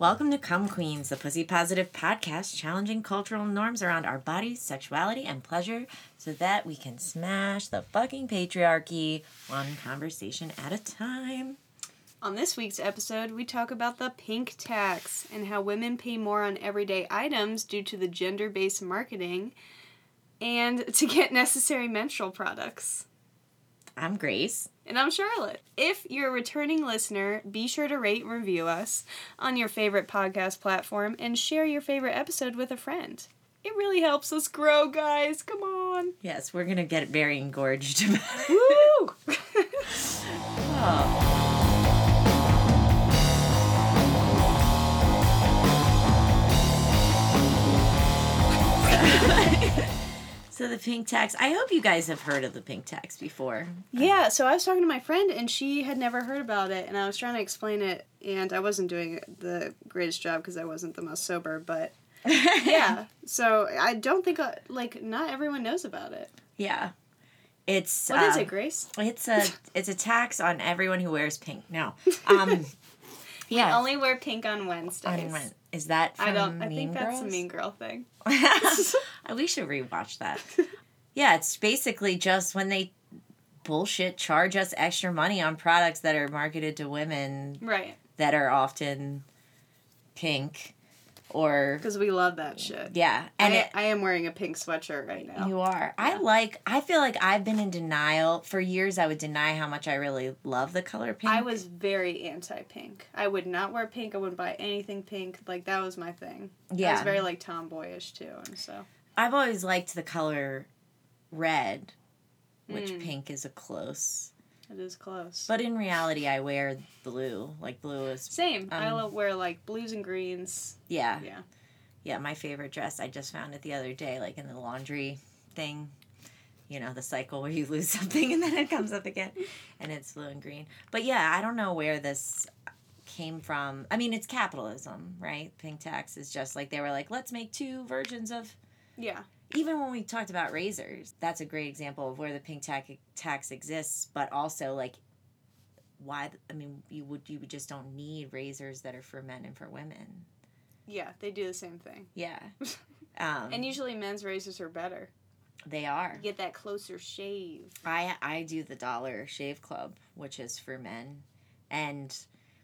Welcome to Come Queens, the Pussy Positive podcast, challenging cultural norms around our bodies, sexuality, and pleasure so that we can smash the fucking patriarchy one conversation at a time. On this week's episode, we talk about the pink tax and how women pay more on everyday items due to the gender-based marketing and to get necessary menstrual products. I'm Grace. And I'm Charlotte. If you're a returning listener, be sure to rate and review us on your favorite podcast platform and share your favorite episode with a friend. It really helps us grow, guys. Come on. Yes, we're going to get very engorged about it. Woo! Oh. So the pink tax. I hope you guys have heard of the pink tax before. Yeah, so I was talking to my friend, and she had never heard about it, and I was trying to explain it, and I wasn't doing the greatest job because I wasn't the most sober, but yeah. So I don't think, like, not everyone knows about it. Yeah. It's... What is it, Grace? It's a tax on everyone who wears pink. No. Yeah. We only wear pink on Wednesdays. Is that from I think that's a Mean Girl thing. We should rewatch that. Yeah, it's basically just when they bullshit charge us extra money on products that are marketed to women. Right. That are often pink or... Because we love that shit. Yeah. And I am wearing a pink sweatshirt right now. You are. Yeah. I feel like I've been in denial. For years, I would deny how much I really love the color pink. I was very anti-pink. I would not wear pink. I wouldn't buy anything pink. Like, that was my thing. Yeah. I was very, like, tomboyish, too, and so... I've always liked the color red, which pink is a close... It is close. But in reality, I wear blue. Like, blue is... Same. I wear, like, blues and greens. Yeah. Yeah. Yeah, my favorite dress, I just found it the other day, like, in the laundry thing. You know, the cycle where you lose something and then it comes up again. And it's blue and green. But, yeah, I don't know where this came from. I mean, it's capitalism, right? Pink tax is just, like, they were like, let's make two versions of... Yeah. Even when we talked about razors, that's a great example of where the pink tax exists, but also, like, why... I mean, you just don't need razors that are for men and for women. Yeah, they do the same thing. Yeah. And usually men's razors are better. They are. You get that closer shave. I do the Dollar Shave Club, which is for men, and...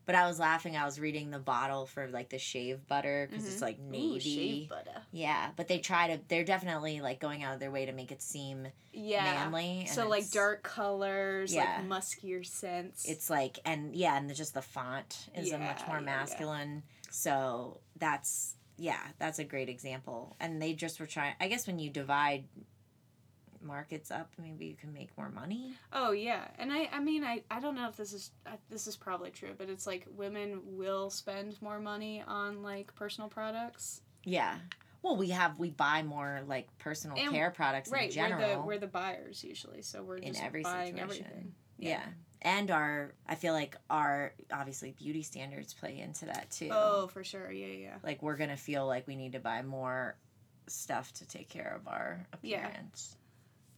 But I was laughing. I was reading the bottle for, like, the shave butter because it's, like, navy. Ooh, shave butter. Yeah. But they try to... They're definitely, like, going out of their way to make it seem manly. And so, like, dark colors, like, muskier scents. It's, like... And, yeah, and just the font is a much more masculine. Yeah. So that's... Yeah, that's a great example. And they just were trying... I guess when you divide... markets up, maybe you can make more money. Oh yeah, and I mean I don't know if this is probably true, but it's like women will spend more money on like personal products. Yeah, well we buy more like personal and, care products in general. Right, we're the buyers usually, so we're just in every buying situation. Everything. Yeah. And I feel like our, obviously, beauty standards play into that too. Oh, for sure, yeah. Like we're gonna feel like we need to buy more stuff to take care of our appearance. Yeah.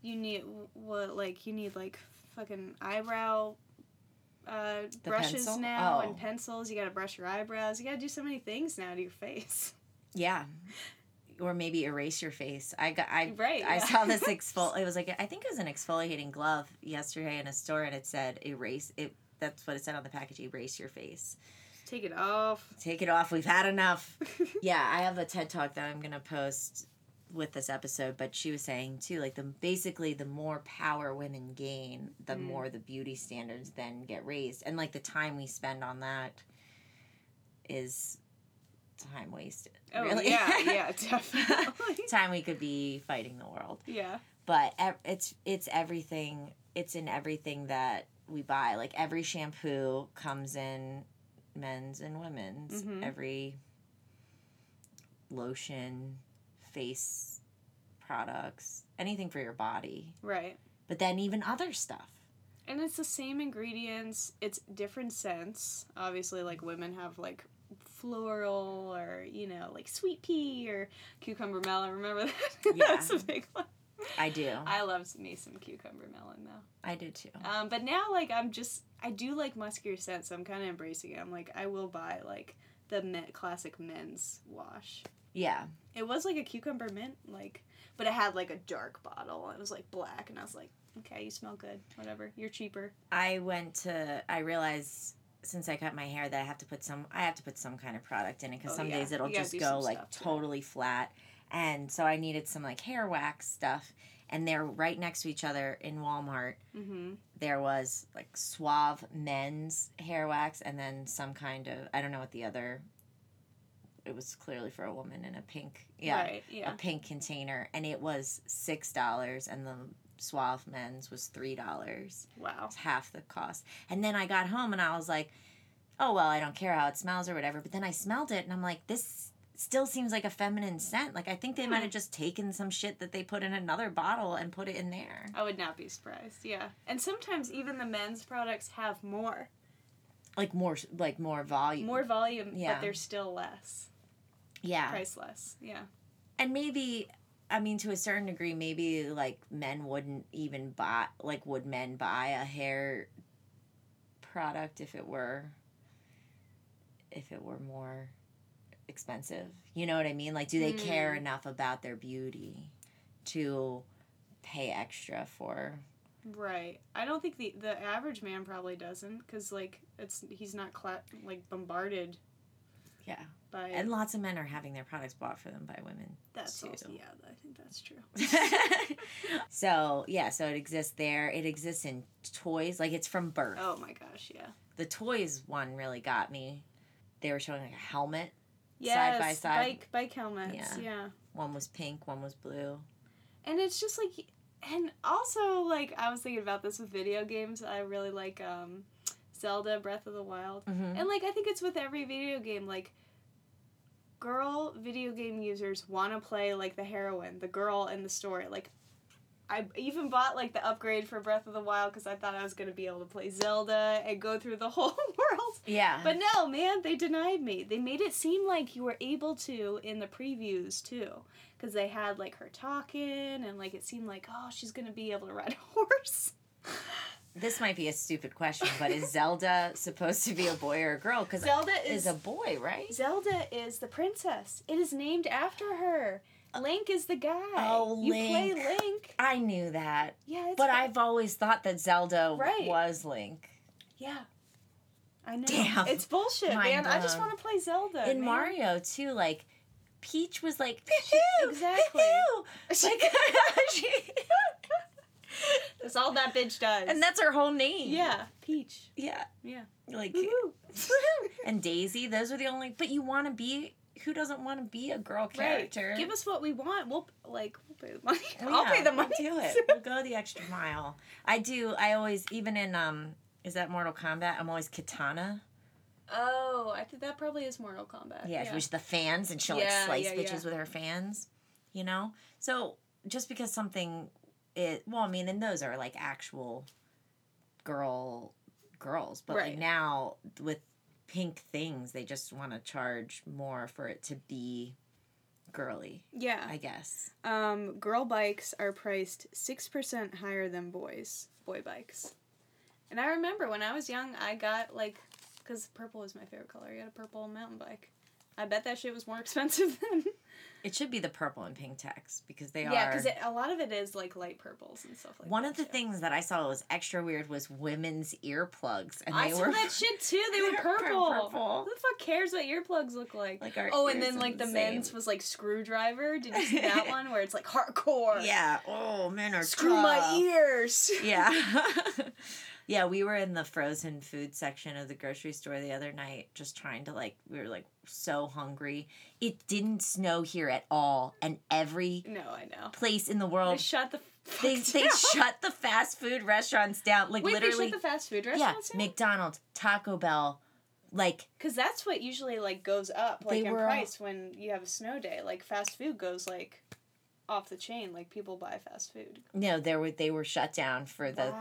You need like fucking eyebrow brushes now and pencils. You gotta brush your eyebrows. You gotta do so many things now to your face. Yeah, or maybe erase your face. I saw this It was like I think it was an exfoliating glove yesterday in a store, and it said erase it. That's what it said on the package. Erase your face. Take it off. Take it off. We've had enough. Yeah, I have a TED Talk that I'm gonna post with this episode, but she was saying too, like the more power women gain, the more the beauty standards then get raised, and like the time we spend on that is time wasted. Oh really? yeah, definitely. Time we could be fighting the world. Yeah, but it's everything. It's in everything that we buy. Like every shampoo comes in men's and women's. Mm-hmm. Every lotion. Face products, anything for your body. Right. But then even other stuff. And it's the same ingredients, it's different scents. Obviously, like, women have, like, floral or, you know, like, sweet pea or cucumber melon. Remember that? Yeah. That's a big one. I do. I love me some cucumber melon, though. I do, too. But now, like, I do like muskier scents, so I'm kind of embracing it. I'm like, I will buy, like... the mint, classic men's wash. Yeah. It was like a cucumber mint, like, but it had like a dark bottle. It was like black, and I was like, okay, you smell good. Whatever. You're cheaper. I realized since I cut my hair that I have to put some kind of product in it, because days it'll just go like totally flat. And so I needed some like hair wax stuff, and they're right next to each other in Walmart. Mm-hmm. There was like Suave men's hair wax, and then some kind of, I don't know what the other, it was clearly for a woman in a pink, a pink container, and it was $6, and the Suave men's was $3. Wow. It's half the cost. And then I got home and I was like, oh, well, I don't care how it smells or whatever. But then I smelled it and I'm like, this still seems like a feminine scent. Like, I think they might have just taken some shit that they put in another bottle and put it in there. I would not be surprised, yeah. And sometimes even the men's products have more. Like more volume. More volume, yeah. But they're still less. Yeah. Price less, yeah. And maybe, I mean, to a certain degree, maybe, like, men wouldn't even buy, like, would men buy a hair product if it were more expensive? You know what I mean? Like, do they care enough about their beauty to pay extra for? Right. I don't think the average man probably doesn't, because, like, he's not, bombarded. Yeah. And lots of men are having their products bought for them by women. That's too. Also, yeah, I think that's true. So it exists there. It exists in toys. Like, it's from birth. Oh, my gosh, yeah. The toys one really got me. They were showing, like, a helmet side by side. Bike helmets, yeah. One was pink, one was blue. And it's just, like, and also, like, I was thinking about this with video games. I really like Zelda Breath of the Wild. Mm-hmm. And, like, I think it's with every video game, like, girl video game users want to play, like, the heroine, the girl in the story. Like, I even bought, like, the upgrade for Breath of the Wild because I thought I was going to be able to play Zelda and go through the whole world. Yeah. But no, man, they denied me. They made it seem like you were able to in the previews, too, because they had, like, her talking, and, like, it seemed like, oh, she's going to be able to ride a horse. This might be a stupid question, but is Zelda supposed to be a boy or a girl? Because Zelda is a boy, right? Zelda is the princess. It is named after her. Link is the guy. Oh, Link. You play Link. I knew that. Yeah, it's But fun. I've always thought that Zelda was Link. Yeah. I know. Damn. It's bullshit, man. I just want to play Zelda. In Mario, too, like, Peach was like, pooh! Exactly. Pooh! Like, that's all that bitch does. And that's her whole name. Yeah. Peach. Yeah. Yeah. Like, woo-hoo. And Daisy, those are the only, but you want to be, who doesn't want to be a girl character? Right. Give us what we want. We'll pay the money. I'll pay the money. We'll do it. We'll go the extra mile. I always, even in, is that Mortal Kombat? I'm always Katana. Oh, I think that probably is Mortal Kombat. Yeah, yeah. Which the fans, and she'll like slice bitches with her fans, you know? So, just because something and those are, like, actual girls. But, like, now, with pink things, they just want to charge more for it to be girly. Yeah. I guess. Girl bikes are priced 6% higher than boy bikes. And I remember when I was young, I got, like, because purple is my favorite color, I got a purple mountain bike. I bet that shit was more expensive then. It should be the purple and pink tax, because they are... Yeah, because a lot of it is, like, light purples and stuff like that. One of the things that I saw was extra weird was women's earplugs. And I saw that shit, too. They were purple. Who the fuck cares what earplugs look like? Like, oh, and then, like, the men's was, like, screwdriver. Did you see that one where it's, like, hardcore? Yeah. Oh, men are screw tough. My ears. Yeah. Yeah, we were in the frozen food section of the grocery store the other night, just trying to, like, we were, like, so hungry. It didn't snow here at all, and every place in the world... They shut the fast food restaurants down. Like, wait, literally, they shut the fast food restaurants down? Yeah, McDonald's, Taco Bell, like... Because that's what usually, like, goes up, like, in price when you have a snow day. Like, fast food goes, like... off the chain, like, people buy fast food. No, they were shut down for the,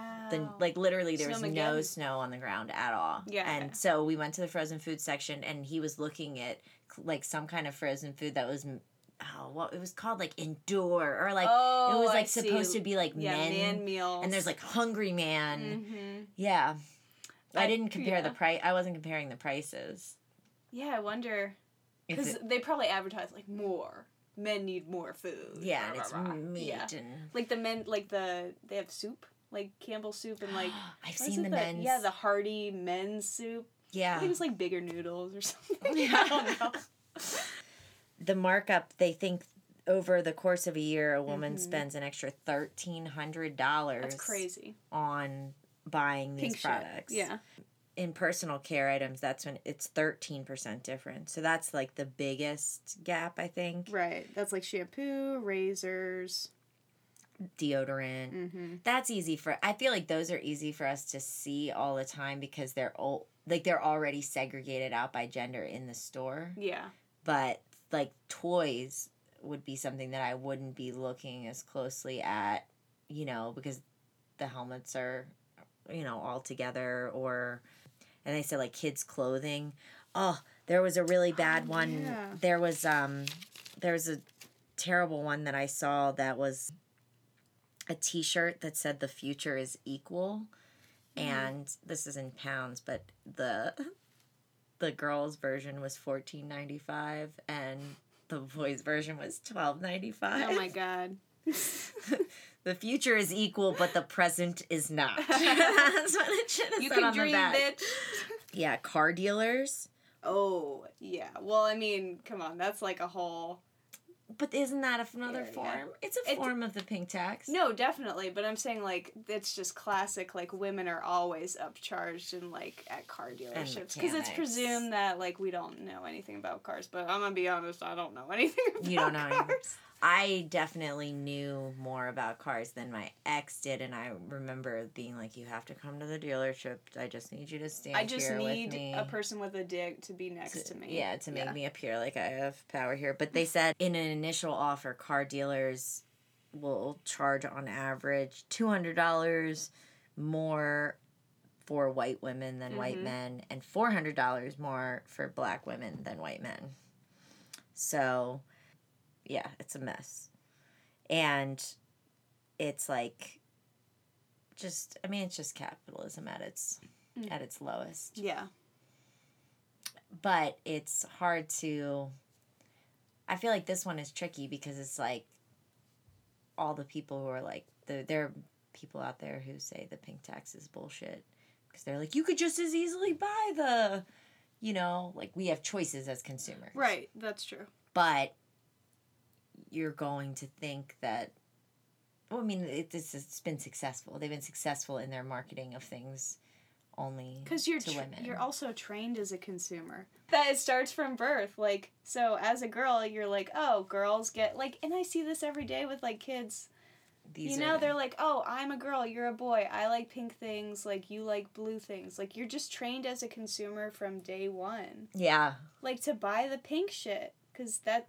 like, literally there was no snow on the ground at all. Yeah. And so we went to the frozen food section, and he was looking at, like, some kind of frozen food that was, it was called, like, Endure, or, like, it was, like, supposed to be, like, men. Yeah, man meals. And there's, like, Hungry Man. Mm-hmm. Yeah. I didn't compare the price. I wasn't comparing the prices. Yeah, I wonder. Because they probably advertise, like, more. Men need more food. Yeah, and it's meat. Yeah. And... Like, the men, like, they have soup. Like, Campbell's soup and, like... I've seen the men's... Yeah, the hearty men's soup. Yeah. I think it was, like, bigger noodles or something. Yeah. I don't know. The markup, they think... Over the course of a year, a woman spends an extra $1,300. That's crazy. On buying these products. Yeah. In personal care items, that's when it's 13% different. So that's like the biggest gap, I think. Right. That's like shampoo, razors, deodorant. Mm-hmm. That's easy for. I feel like those are easy for us to see all the time because they're old. Like they're already segregated out by gender in the store. Yeah. But like toys. Would be something that I wouldn't be looking as closely at, you know, because the helmets are, you know, all together or, and they said like kids' clothing. Oh, there was a really bad one. Yeah. There was a terrible one that I saw that was a T-shirt that said the future is equal, and this is in pounds, but the girls' version was $14.95 and the boys' version was $12.95. Oh my God. The future is equal, but the present is not. That's what it should have said on the back. You can dream, bitch. Yeah, car dealers. Oh, yeah. Well, I mean, come on. That's like a whole... But isn't that another form? It's a form of the pink tax. No, definitely. But I'm saying, like, it's just classic, like, women are always upcharged and, like, at car dealerships. Because it's presumed that, like, we don't know anything about cars. But I'm going to be honest, I don't know anything about cars. You don't know anything. I definitely knew more about cars than my ex did. And I remember being like, you have to come to the dealership. I just need you to stand here with me. I just need a person with a dick to be next to me. Yeah, to make me appear like I have power here. But they said in an initial offer, car dealers will charge on average $200 more for white women than white men and $400 more for black women than white men. So... Yeah, it's a mess. And it's like just it's just capitalism at its lowest. Yeah. But it's hard to I feel like this one is tricky because it's like all the people who are like there are people out there who say the pink tax is bullshit because they're like you could just as easily buy the like we have choices as consumers. Right, that's true. But you're going to think that... Well, I mean, it's been successful. They've been successful in their marketing of things only to women. Because you're also trained as a consumer. That it starts from birth. Like, so as a girl, you're like, oh, girls get... Like, and I see this every day with, like, kids. They're like, oh, I'm a girl, you're a boy. I like pink things. Like, you like blue things. Like, you're just trained as a consumer from day one. Yeah. Like, to buy the pink shit.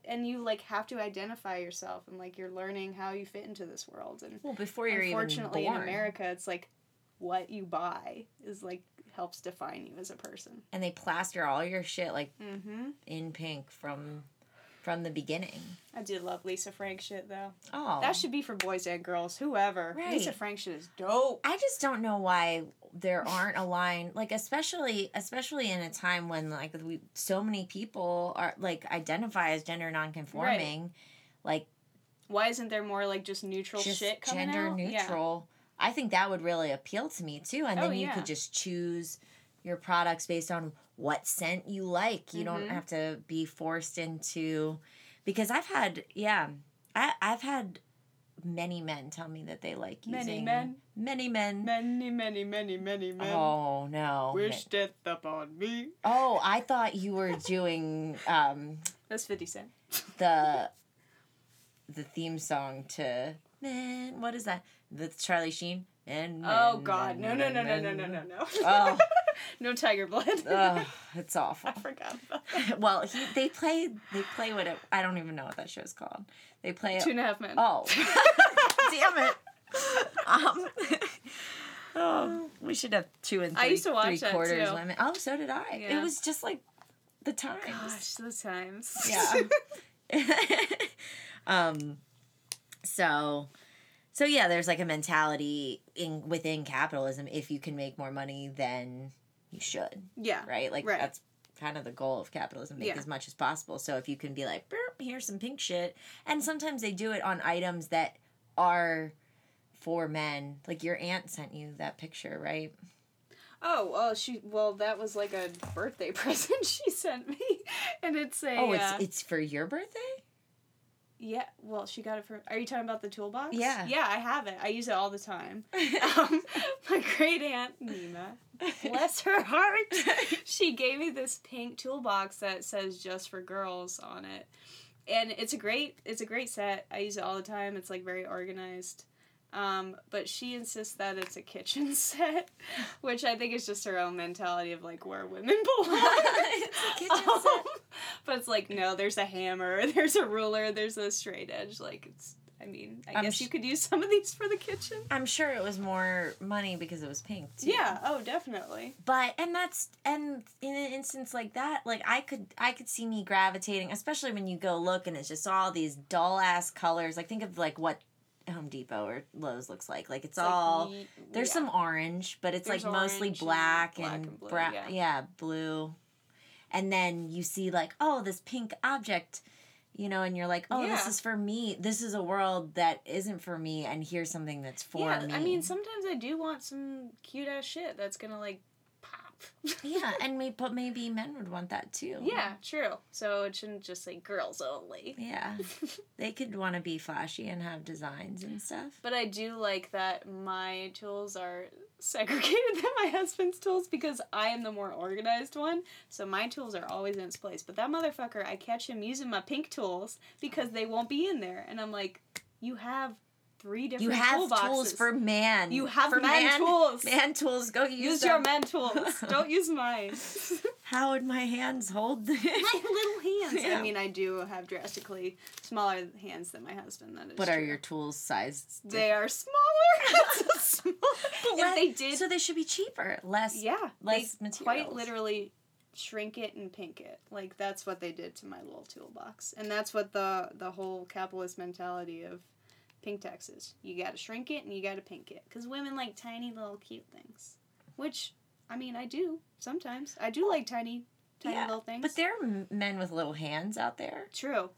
And you, like, have to identify yourself, and, like, you're learning how you fit into this world. And well, before you're even born. Unfortunately, in America, it's, like, what you buy is, like, helps define you as a person. And they plaster all your shit, like, in pink from the beginning. I do love Lisa Frank shit, though. Oh. That should be for boys and girls, whoever. Right. Lisa Frank shit is dope. I just don't know why there aren't a line, like, especially in a time when, like, so many people are, like, identify as gender nonconforming. Right. Like. Why isn't there more, like, just neutral shit coming out? Gender neutral. Yeah. I think that would really appeal to me, too. And then you could just choose your products based on what scent you like. You don't have to be forced into... Because I've had... Yeah. I've had many men tell me that they like using... Many men? Many men. Many, many, many, many men. Oh, no. Wish death upon me. Oh, I thought you were doing... That's 50 Cent. The theme song to... Man, what is that? That's Charlie Sheen. And oh, God. No. Oh. No Tiger Blood. Oh, it's awful. I forgot about that. Well, they play what it... I don't even know what that show's called. They play... Two and a Half Men. Oh. Damn it. We should have two and three, I used to watch three-quarters women. Oh, so did I. Yeah. It was just like the times. Gosh, the times. Yeah. So yeah, there's like a mentality within capitalism if you can make more money than you should. Yeah. Right? Like that's kind of the goal of capitalism, make as much as possible. So if you can be like, burp, here's some pink shit. And sometimes they do it on items that are for men. Like your aunt sent you that picture, right? Oh, well, that was like a birthday present she sent me. And it's a... Oh, it's for your birthday? Yeah, well, she got it for... Are you talking about the toolbox? Yeah. Yeah, I have it. I use it all the time. My great aunt, Nima, bless her heart, she gave me this pink toolbox that says just for girls on it. And it's a great set. I use it all the time. It's, like, very organized. But she insists that it's a kitchen set, which I think is just her own mentality of, like, where women belong. It's a kitchen set. But it's like, no, there's a hammer, there's a ruler, there's a straight edge. Like, it's, I mean, I guess you could use some of these for the kitchen. I'm sure it was more money because it was pink, too. Yeah, oh, definitely. But, and in an instance like that, like, I could see me gravitating, especially when you go look and it's just all these dull-ass colors. Like, think of, like, what Home Depot or Lowe's looks like. Like, it's all... Like, there's some orange, but it's, there's like, mostly black and blue, brown. Yeah, blue. And then you see, like, oh, this pink object, you know, and you're like, oh, this is for me. This is a world that isn't for me, and here's something that's for me. I mean, sometimes I do want some cute-ass shit that's gonna, like, pop. Yeah, but maybe men would want that, too. Yeah, true. So it shouldn't just say girls only. Yeah. They could want to be flashy and have designs and stuff. But I do like that my tools are... segregated than my husband's tools because I am the more organized one, so my tools are always in its place. But that motherfucker, I catch him using my pink tools because they won't be in there, and I'm like, you have 3 different toolboxes. You have tools for man. You have for man tools. Man tools, go use them. Use your man tools. Don't use mine. How would my hands hold this? My little hands. Yeah. I mean, I do have drastically smaller hands than my husband. That is But true. Are your tools sized? They are smaller. If they did, so they should be cheaper. Less materials. Quite literally. Shrink it and pink it. Like, that's what they did to my little toolbox, and that's what the whole capitalist mentality of pink taxes. You gotta shrink it and you gotta pink it, because women like tiny little cute things. Which, I mean, I do sometimes. I do like tiny little things. But there are men with little hands out there. True.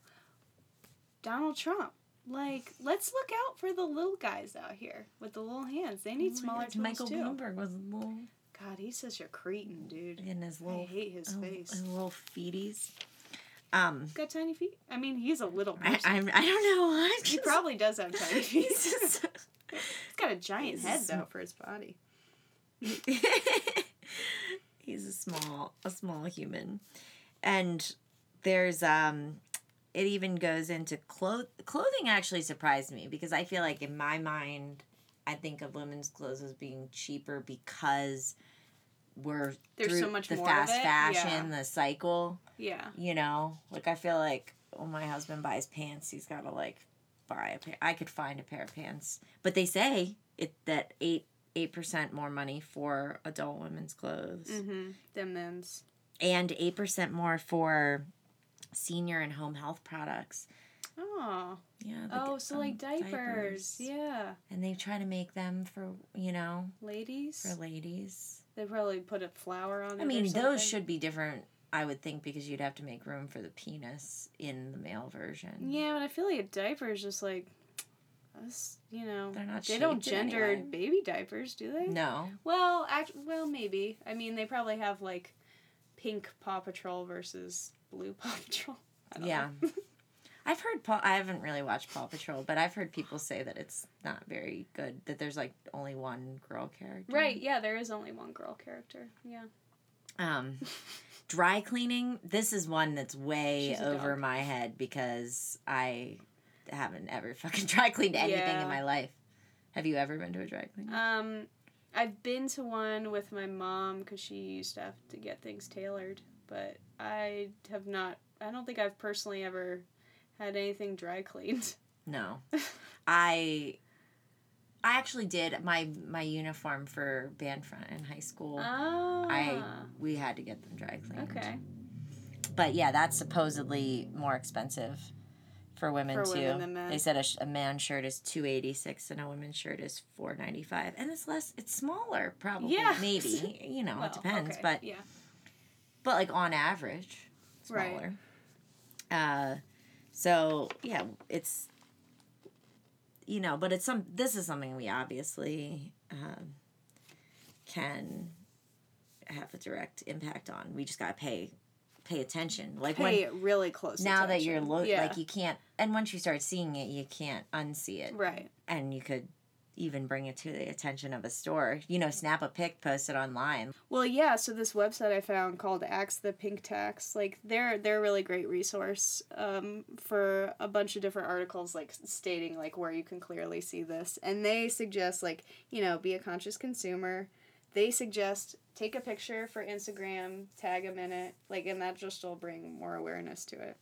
Donald Trump. Like, let's look out for the little guys out here with the little hands. They need smaller tools, Michael too. Michael Bloomberg was a little... God, he's such a cretin, dude. And his little... I hate his face. His little feeties. He's got tiny feet. I mean, he's a little person. I don't know. He probably does have tiny feet. He's got a giant head, though, for his body. He's a small human. And there's... It even goes into clothing actually surprised me, because I feel like in my mind, I think of women's clothes as being cheaper because there's through so much the more fast fashion, the cycle. Yeah. You know? Like, I feel like when my husband buys pants, he's got to, like, buy a pair. I could find a pair of pants. But they say that 8% more money for adult women's clothes. Mm-hmm. Them men's. And 8% more for... senior and home health products. Oh. Yeah. So like diapers. Yeah. And they try to make them for, you know. Ladies. For ladies. They probably put a flower on it. I mean, those should be different, I would think, because you'd have to make room for the penis in the male version. Yeah, but I feel like a diaper is just like, you know. They're not They don't gender anyway. Baby diapers, do they? No. Well, maybe. I mean, they probably have like pink Paw Patrol versus... blue Paw Patrol. I don't know. I've heard I haven't really watched Paw Patrol, but I've heard people say that it's not very good, that there's like only one girl character. Right, yeah, there is only one girl character. Yeah. Dry cleaning, this is one that's way over my head because I haven't ever fucking dry cleaned anything in my life. Have you ever been to a dry cleaner? I've been to one with my mom because she used to have to get things tailored. But I don't think I've personally ever had anything dry cleaned. No. I actually did my uniform for band front in high school. Ah. We had to get them dry cleaned. Okay. But yeah, that's supposedly more expensive for women too. For women than men. They said a man's shirt is $286 and a women's shirt is $495. And it's smaller probably. Yeah. Maybe, you know, well, it depends, okay. But yeah. but like on average, smaller. Right. So yeah, it's, you know, but it's this is something we obviously can have a direct impact on. We just gotta pay attention. Like pay really close attention. Now that you're like you can't, and once you start seeing it, you can't unsee it. Right. And you could even bring it to the attention of a store. You know, snap a pic, post it online. Well, yeah. So this website I found called Ask the Pink Tax. Like they're a really great resource for a bunch of different articles, like stating like where you can clearly see this, and they suggest like, you know, be a conscious consumer. They suggest take a picture for Instagram, tag 1 minute, like, and that just will bring more awareness to it.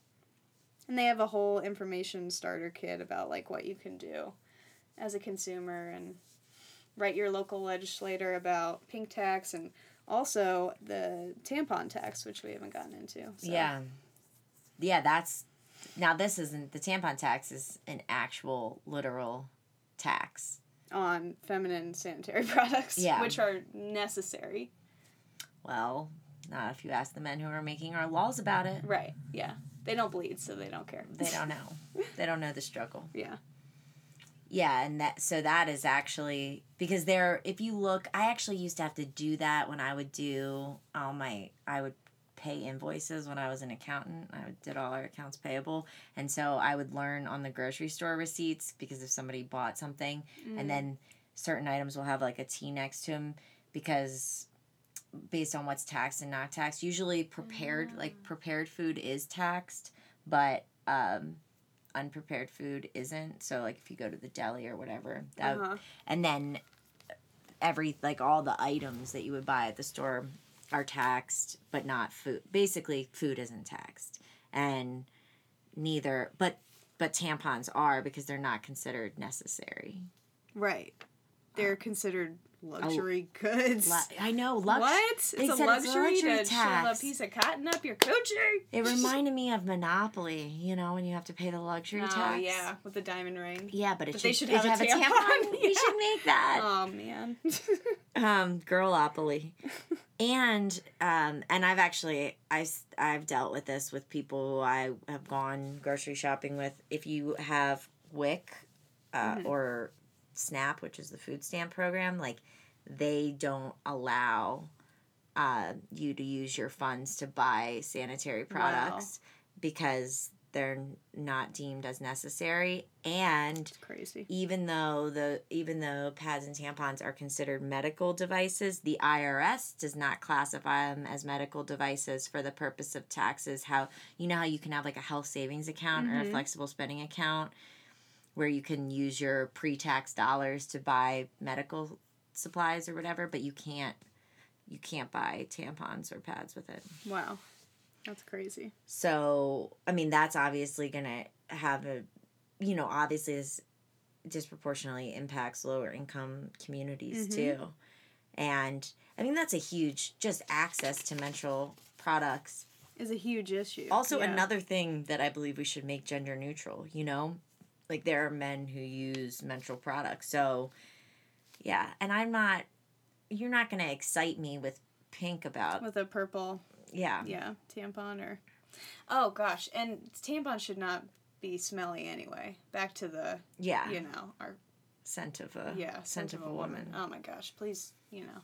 And they have a whole information starter kit about, like, what you can do as a consumer and write your local legislator about pink tax and also the tampon tax, which we haven't gotten into. So. Yeah. Yeah, now this isn't, the tampon tax is an actual literal tax. On feminine sanitary products, which are necessary. Well, not if you ask the men who are making our laws about it. Right, yeah. They don't bleed, so they don't care. They don't know. They don't know the struggle. Yeah. Yeah, and that is actually, because if you look, I actually used to have to do that when I would do I would pay invoices when I was an accountant. I did all our accounts payable. And so I would learn on the grocery store receipts, because if somebody bought something, and then certain items will have like a T next to them, because based on what's taxed and not taxed, usually prepared food is taxed, but unprepared food isn't. So like if you go to the deli or whatever, and then all the items that you would buy at the store are taxed, but not food. Basically, food isn't taxed, and neither, but tampons are, because they're not considered necessary. Right. They're considered luxury goods. I know. What? It's a luxury to shove a piece of cotton up your coochie. It reminded me of Monopoly, you know, when you have to pay the luxury tax. Oh, yeah, with the diamond ring. Yeah, but they should have a tampon. Yeah. We should make that. Oh, man. Girlopoly. And I've actually, I've dealt with this with people who I have gone grocery shopping with. If you have WIC or SNAP, which is the food stamp program, like they don't allow you to use your funds to buy sanitary products because they're not deemed as necessary. And it's crazy. Even though pads and tampons are considered medical devices, the IRS does not classify them as medical devices for the purpose of taxes. How you can have like a health savings account or a flexible spending account where you can use your pre-tax dollars to buy medical supplies or whatever, but you can't buy tampons or pads with it. Wow. That's crazy. So, I mean, that's obviously going to have obviously this disproportionately impacts lower income communities too. And, I mean, that's a huge, just access to menstrual products is a huge issue. Also, another thing that I believe we should make gender neutral, you know? Like, there are men who use menstrual products. So, yeah. And you're not going to excite me with pink with a purple. Yeah. Yeah. Tampon or... Oh, gosh. And tampons should not be smelly anyway. Back to the... Yeah. You know, our... Scent of a woman. Oh, my gosh. Please, you know...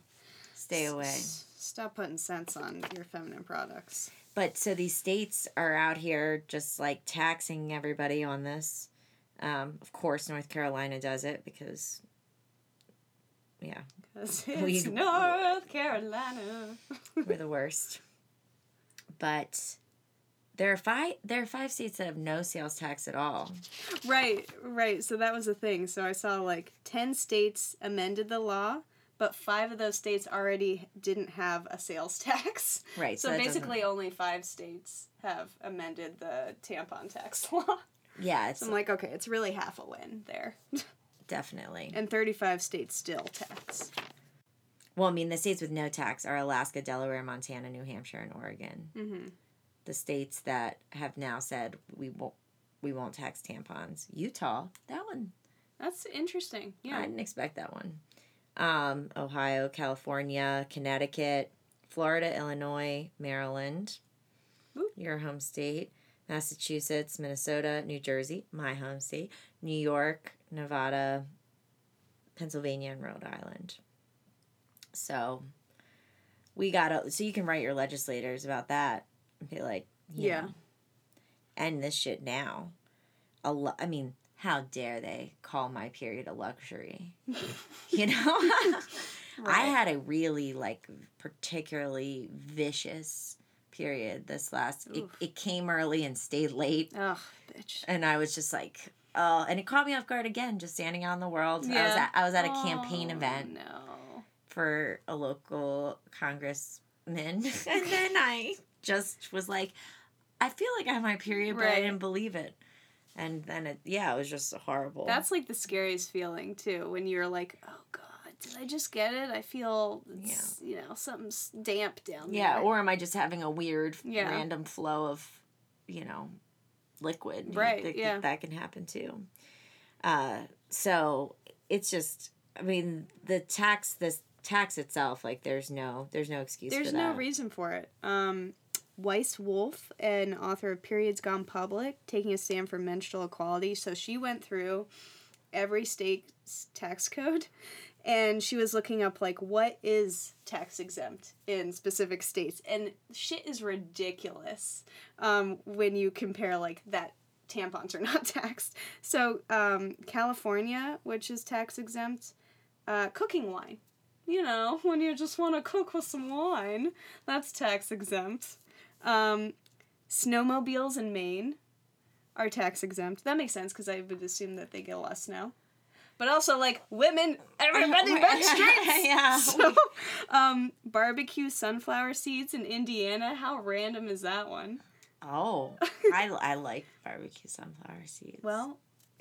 Stay away. Stop putting scents on your feminine products. But, so these states are out here just, like, taxing everybody on this. Of course, North Carolina does it because... Yeah. Because it's North Carolina. We're the worst. But there are five states that have no sales tax at all. Right. So that was the thing. So I saw like 10 states amended the law, but 5 of those states already didn't have a sales tax. Right. So basically only 5 states have amended the tampon tax law. Yeah. So I'm like, okay, it's really half a win there. Definitely. And 35 states still tax. Well, I mean, the states with no tax are Alaska, Delaware, Montana, New Hampshire, and Oregon. Mm-hmm. The states that have now said we won't tax tampons. Utah, that one. That's interesting. Yeah, I didn't expect that one. Ohio, California, Connecticut, Florida, Illinois, Maryland, your home state, Massachusetts, Minnesota, New Jersey, my home state, New York, Nevada, Pennsylvania, and Rhode Island. So we gotta, so you can write your legislators about that and be like, you know, end this shit now. I mean, how dare they call my period a luxury? You know? Right. I had a really, particularly vicious period this last... It came early and stayed late. Oh, bitch. And I was just like... Oh, and it caught me off guard again, just standing out in the world. Yeah. I was at a campaign event for a local congressman. And then I just was like, I feel like I have my period, but I didn't believe it. And then, it was just horrible. That's, the scariest feeling, too, when you're like, oh, God. Did I just get it? I feel, something's damp down there. Yeah, or am I just having a weird, random flow of, liquid? Right, That can happen, too. So, it's just, I mean, the tax, this tax itself, there's no excuse for that. There's no reason for it. Weiss-Wolf, an author of Periods Gone Public, taking a stand for menstrual equality. So, she went through every state's tax code. And she was looking up, what is tax-exempt in specific states. And shit is ridiculous when you compare, that tampons are not taxed. So, California, which is tax-exempt, cooking wine. You know, when you just want to cook with some wine, that's tax-exempt. Snowmobiles in Maine are tax-exempt. That makes sense, because I would assume that they get a lot of snow. But also, women, everybody menstruates. Yeah. So, barbecue sunflower seeds in Indiana. How random is that one? Oh, I like barbecue sunflower seeds. Well,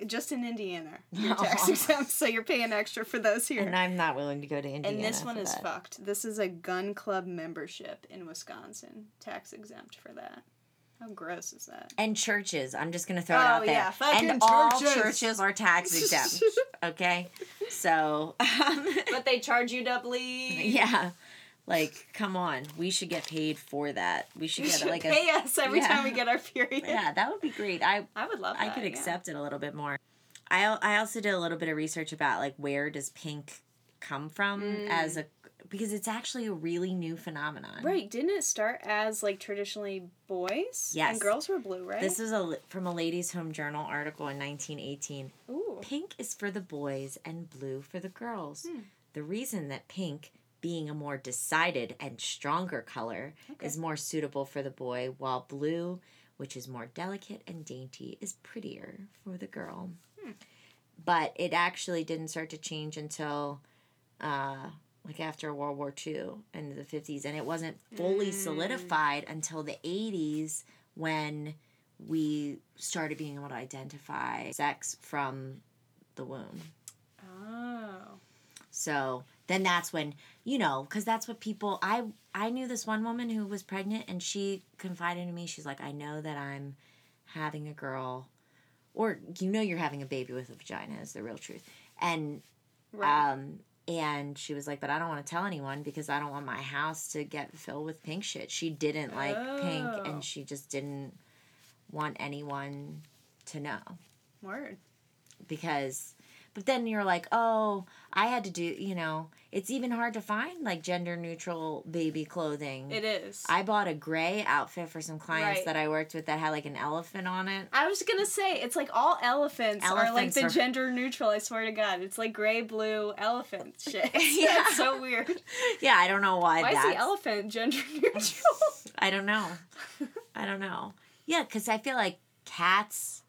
just in Indiana, you're tax exempt, so you're paying extra for those here. And I'm not willing to go to Indiana. And this one is fucked. This is a gun club membership in Wisconsin, tax exempt for that. How gross is that? And churches. I'm just going to throw it out there. Yeah, fucking and all churches are tax exempt. Okay? So. But they charge you doubly. Yeah. Come on. We should get paid for that. We should get pay us every time we get our period. Yeah, that would be great. I would love that. I could accept it a little bit more. I also did a little bit of research about, where does pink come from as a... Because it's actually a really new phenomenon. Right. Didn't it start as, traditionally boys? Yes. And girls were blue, right? This is from a Ladies Home Journal article in 1918. Ooh. Pink is for the boys and blue for the girls. Hmm. The reason that pink, being a more decided and stronger color, is more suitable for the boy, while blue, which is more delicate and dainty, is prettier for the girl. Hmm. But it actually didn't start to change until... after World War II and the 50s. And it wasn't fully solidified until the 80s when we started being able to identify sex from the womb. Oh. So then that's when, because that's what people... I knew this one woman who was pregnant, and she confided in me. She's like, I know that I'm having a girl. Or you're having a baby with a vagina is the real truth. And... Right. And she was like, but I don't want to tell anyone because I don't want my house to get filled with pink shit. She didn't like pink, and she just didn't want anyone to know. Word. Because, but then you're like, oh, I had to do, it's even hard to find, gender-neutral baby clothing. It is. I bought a gray outfit for some clients that I worked with that had, an elephant on it. I was going to say, it's, all elephants are, the gender-neutral, I swear to God. It's, gray, blue, elephant shit. Yeah. That's so weird. Yeah, I don't know why that's... Why is the elephant gender-neutral? I don't know. Yeah, because I feel like cats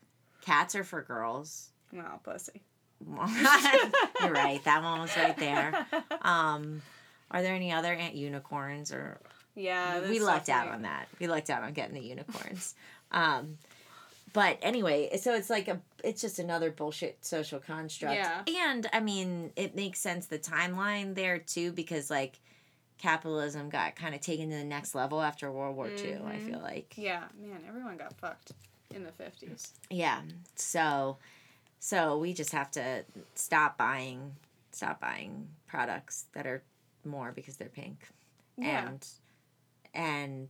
are for girls. Wow, pussy. You're right. That one was right there. Are there any other unicorns or? Yeah, we lucked out on that. We lucked out on getting the unicorns. But anyway, so it's it's just another bullshit social construct. Yeah. And I mean, it makes sense the timeline there too because capitalism got kind of taken to the next level after World War II. I feel like. Yeah, man, everyone got fucked in the 50s. Yeah. So we just have to stop buying products that are more because they're pink. Yeah. And And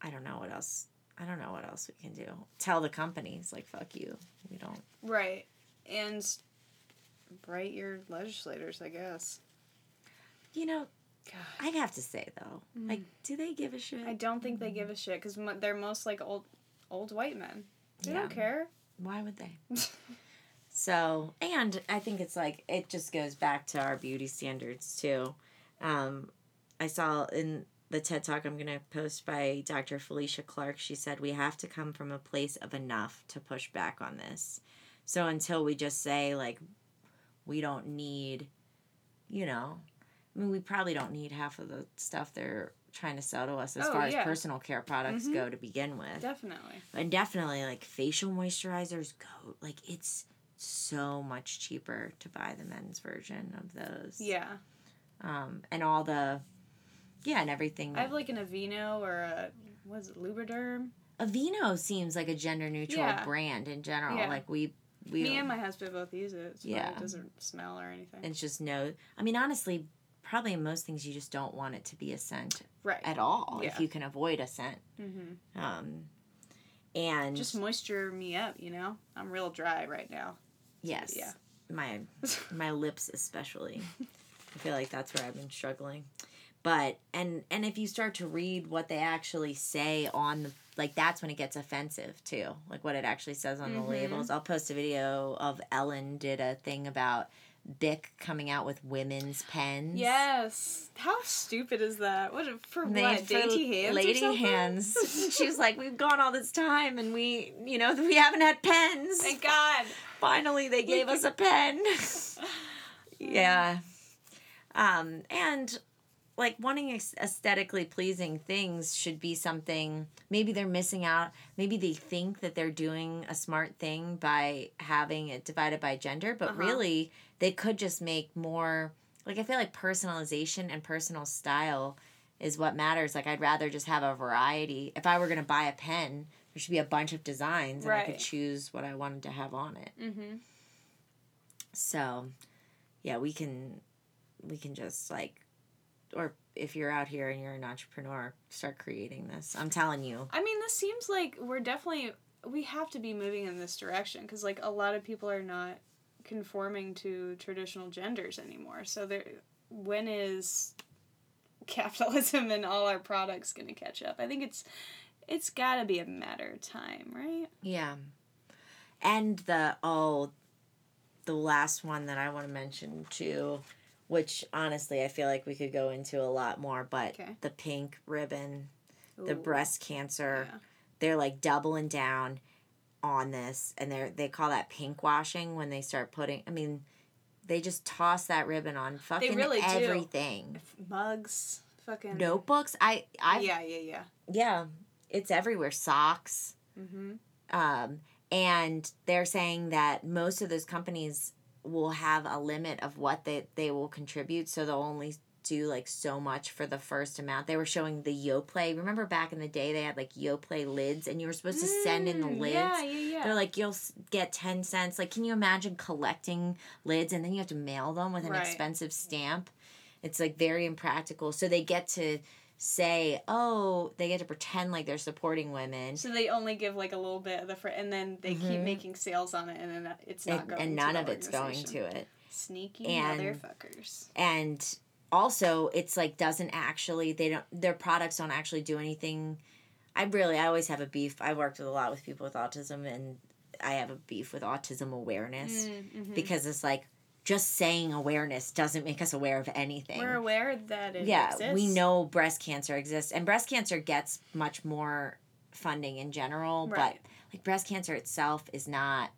I don't know what else. I don't know what else we can do. Tell the companies, like, fuck you. We don't. Right. And write your legislators, I guess. You know, God. I have to say, though, like, do they give a shit? I don't think they give a shit, because they're most, like, old white men. They don't care. Why would they? So, and I think it's, like, it just goes back to our beauty standards, too. I saw in the TED Talk I'm going to post by Dr. Felicia Clark, she said, we have to come from a place of enough to push back on this. So until we just say, like, we don't need, you know, I mean, we probably don't need half of the stuff they're trying to sell to us as far as personal care products go to begin with. Definitely. And definitely, like, facial moisturizers go, like, it's so much cheaper to buy the men's version of those. Yeah. And all the, yeah, and everything. I have, like, an Aveeno or a, what is it, Luboderm? Aveeno seems like a gender-neutral brand in general. Yeah. Like, we me and my husband both use it. So it doesn't smell or anything. It's just no... I mean, honestly, probably in most things you just don't want it to be a scent at all if you can avoid a scent. Mm-hmm. And... just moisture me up, you know? I'm real dry right now. Yes. Yeah. My lips especially. I feel like that's where I've been struggling. But, and if you start to read what they actually say on the, like, that's when it gets offensive, too. Like, what it actually says on the labels. I'll post a video of Ellen did a thing about Dick coming out with women's pens. Yes. How stupid is that? What, for what? Dainty hands or something? Lady hands. She was like, we've gone all this time, and we, you know, we haven't had pens. Thank God. Finally, they gave us a pen. Yeah. And... like, wanting aesthetically pleasing things should be something, maybe they're missing out, maybe they think that they're doing a smart thing by having it divided by gender, but really, they could just make more, like, I feel like personalization and personal style is what matters. Like, I'd rather just have a variety. If I were going to buy a pen, there should be a bunch of designs, and I could choose what I wanted to have on it. Mm-hmm. So, yeah, we can just, like, or if you're out here and you're an entrepreneur, start creating this. I'm telling you. I mean, this seems like we have to be moving in this direction because, like, a lot of people are not conforming to traditional genders anymore. So when is capitalism and all our products going to catch up? I think it's got to be a matter of time, right? Yeah. And the last one that I want to mention, too... which, honestly, I feel like we could go into a lot more, but the pink ribbon, the breast cancer, they're, like, doubling down on this, and they call that pink washing when they start putting, I mean, they just toss that ribbon on fucking really everything. Do. Mugs, fucking... notebooks, Yeah, it's everywhere. Socks. Mm-hmm. And they're saying that most of those companies... will have a limit of what they will contribute, so they'll only do, like, so much for the first amount. They were showing the Yoplait. Remember back in the day they had, like, Yoplait lids, and you were supposed to send in the lids? Yeah. They're like, you'll get 10 cents. Like, can you imagine collecting lids, and then you have to mail them with an expensive stamp? It's, like, very impractical. So they get to... say, they get to pretend like they're supporting women. So they only give, like, a little bit of the... and then they keep making sales on it, and then it's not going to and none of it's going to it. Sneaky motherfuckers. And also, it's, like, doesn't actually... their products don't actually do anything. I always have a beef. I worked a lot with people with autism, and I have a beef with autism awareness. Mm-hmm. Because it's, like, just saying awareness doesn't make us aware of anything. We're aware that it exists. Yeah, we know breast cancer exists. And breast cancer gets much more funding in general. Right. But, like, breast cancer itself is not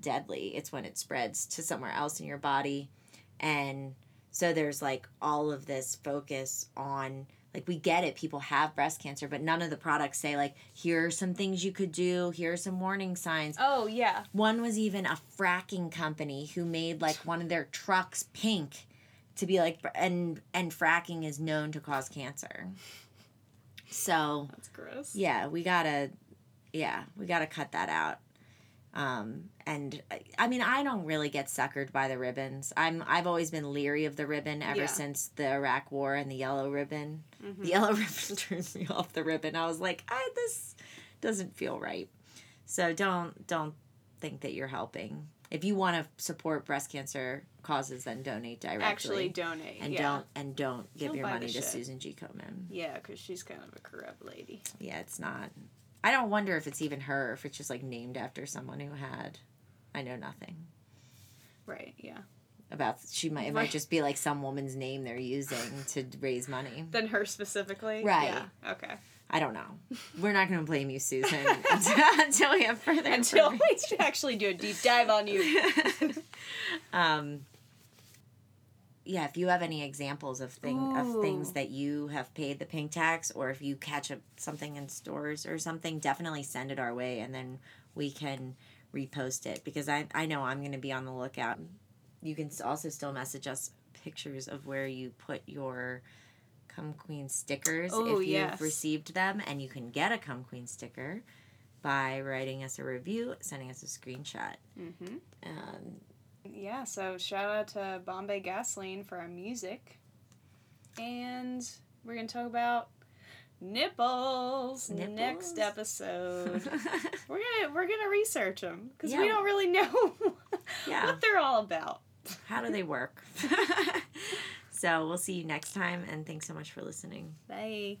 deadly. It's when it spreads to somewhere else in your body. And so there's, like, all of this focus on... like, we get it, people have breast cancer, but none of the products say, like, here are some things you could do, here are some warning signs. Oh, yeah. One was even a fracking company who made, like, one of their trucks pink to be, like, and fracking is known to cause cancer. So... that's gross. Yeah, we gotta cut that out. And I mean, I don't really get suckered by the ribbons. I've always been leery of the ribbon ever since the Iraq War and the yellow ribbon. Mm-hmm. The yellow ribbon turned me off the ribbon. I was like, this doesn't feel right. So don't think that you're helping. If you want to support breast cancer causes, then donate directly. Actually donate, and don't give your money to Susan G. Komen. Yeah, because she's kind of a corrupt lady. Yeah, it's not. I don't wonder if it's even her, if it's just, like, named after someone who had, I know nothing. Right, yeah. About, she might, it might just be, like, some woman's name they're using to raise money. Then her specifically? Right. Yeah, okay. I don't know. We're not going to blame you, Susan, until we have further information. Until we actually do a deep dive on you. Yeah, if you have any examples of things that you have paid the pink tax, or if you catch something in stores or something, definitely send it our way, and then we can repost it. Because I know I'm going to be on the lookout. You can also still message us pictures of where you put your Come Queen stickers if you've received them. And you can get a Come Queen sticker by writing us a review, sending us a screenshot. Mm-hmm. Yeah, so shout out to Bombay Gasoline for our music. And we're going to talk about nipples in the next episode. we're gonna research them, because we don't really know what they're all about. How do they work? So we'll see you next time, and thanks so much for listening. Bye.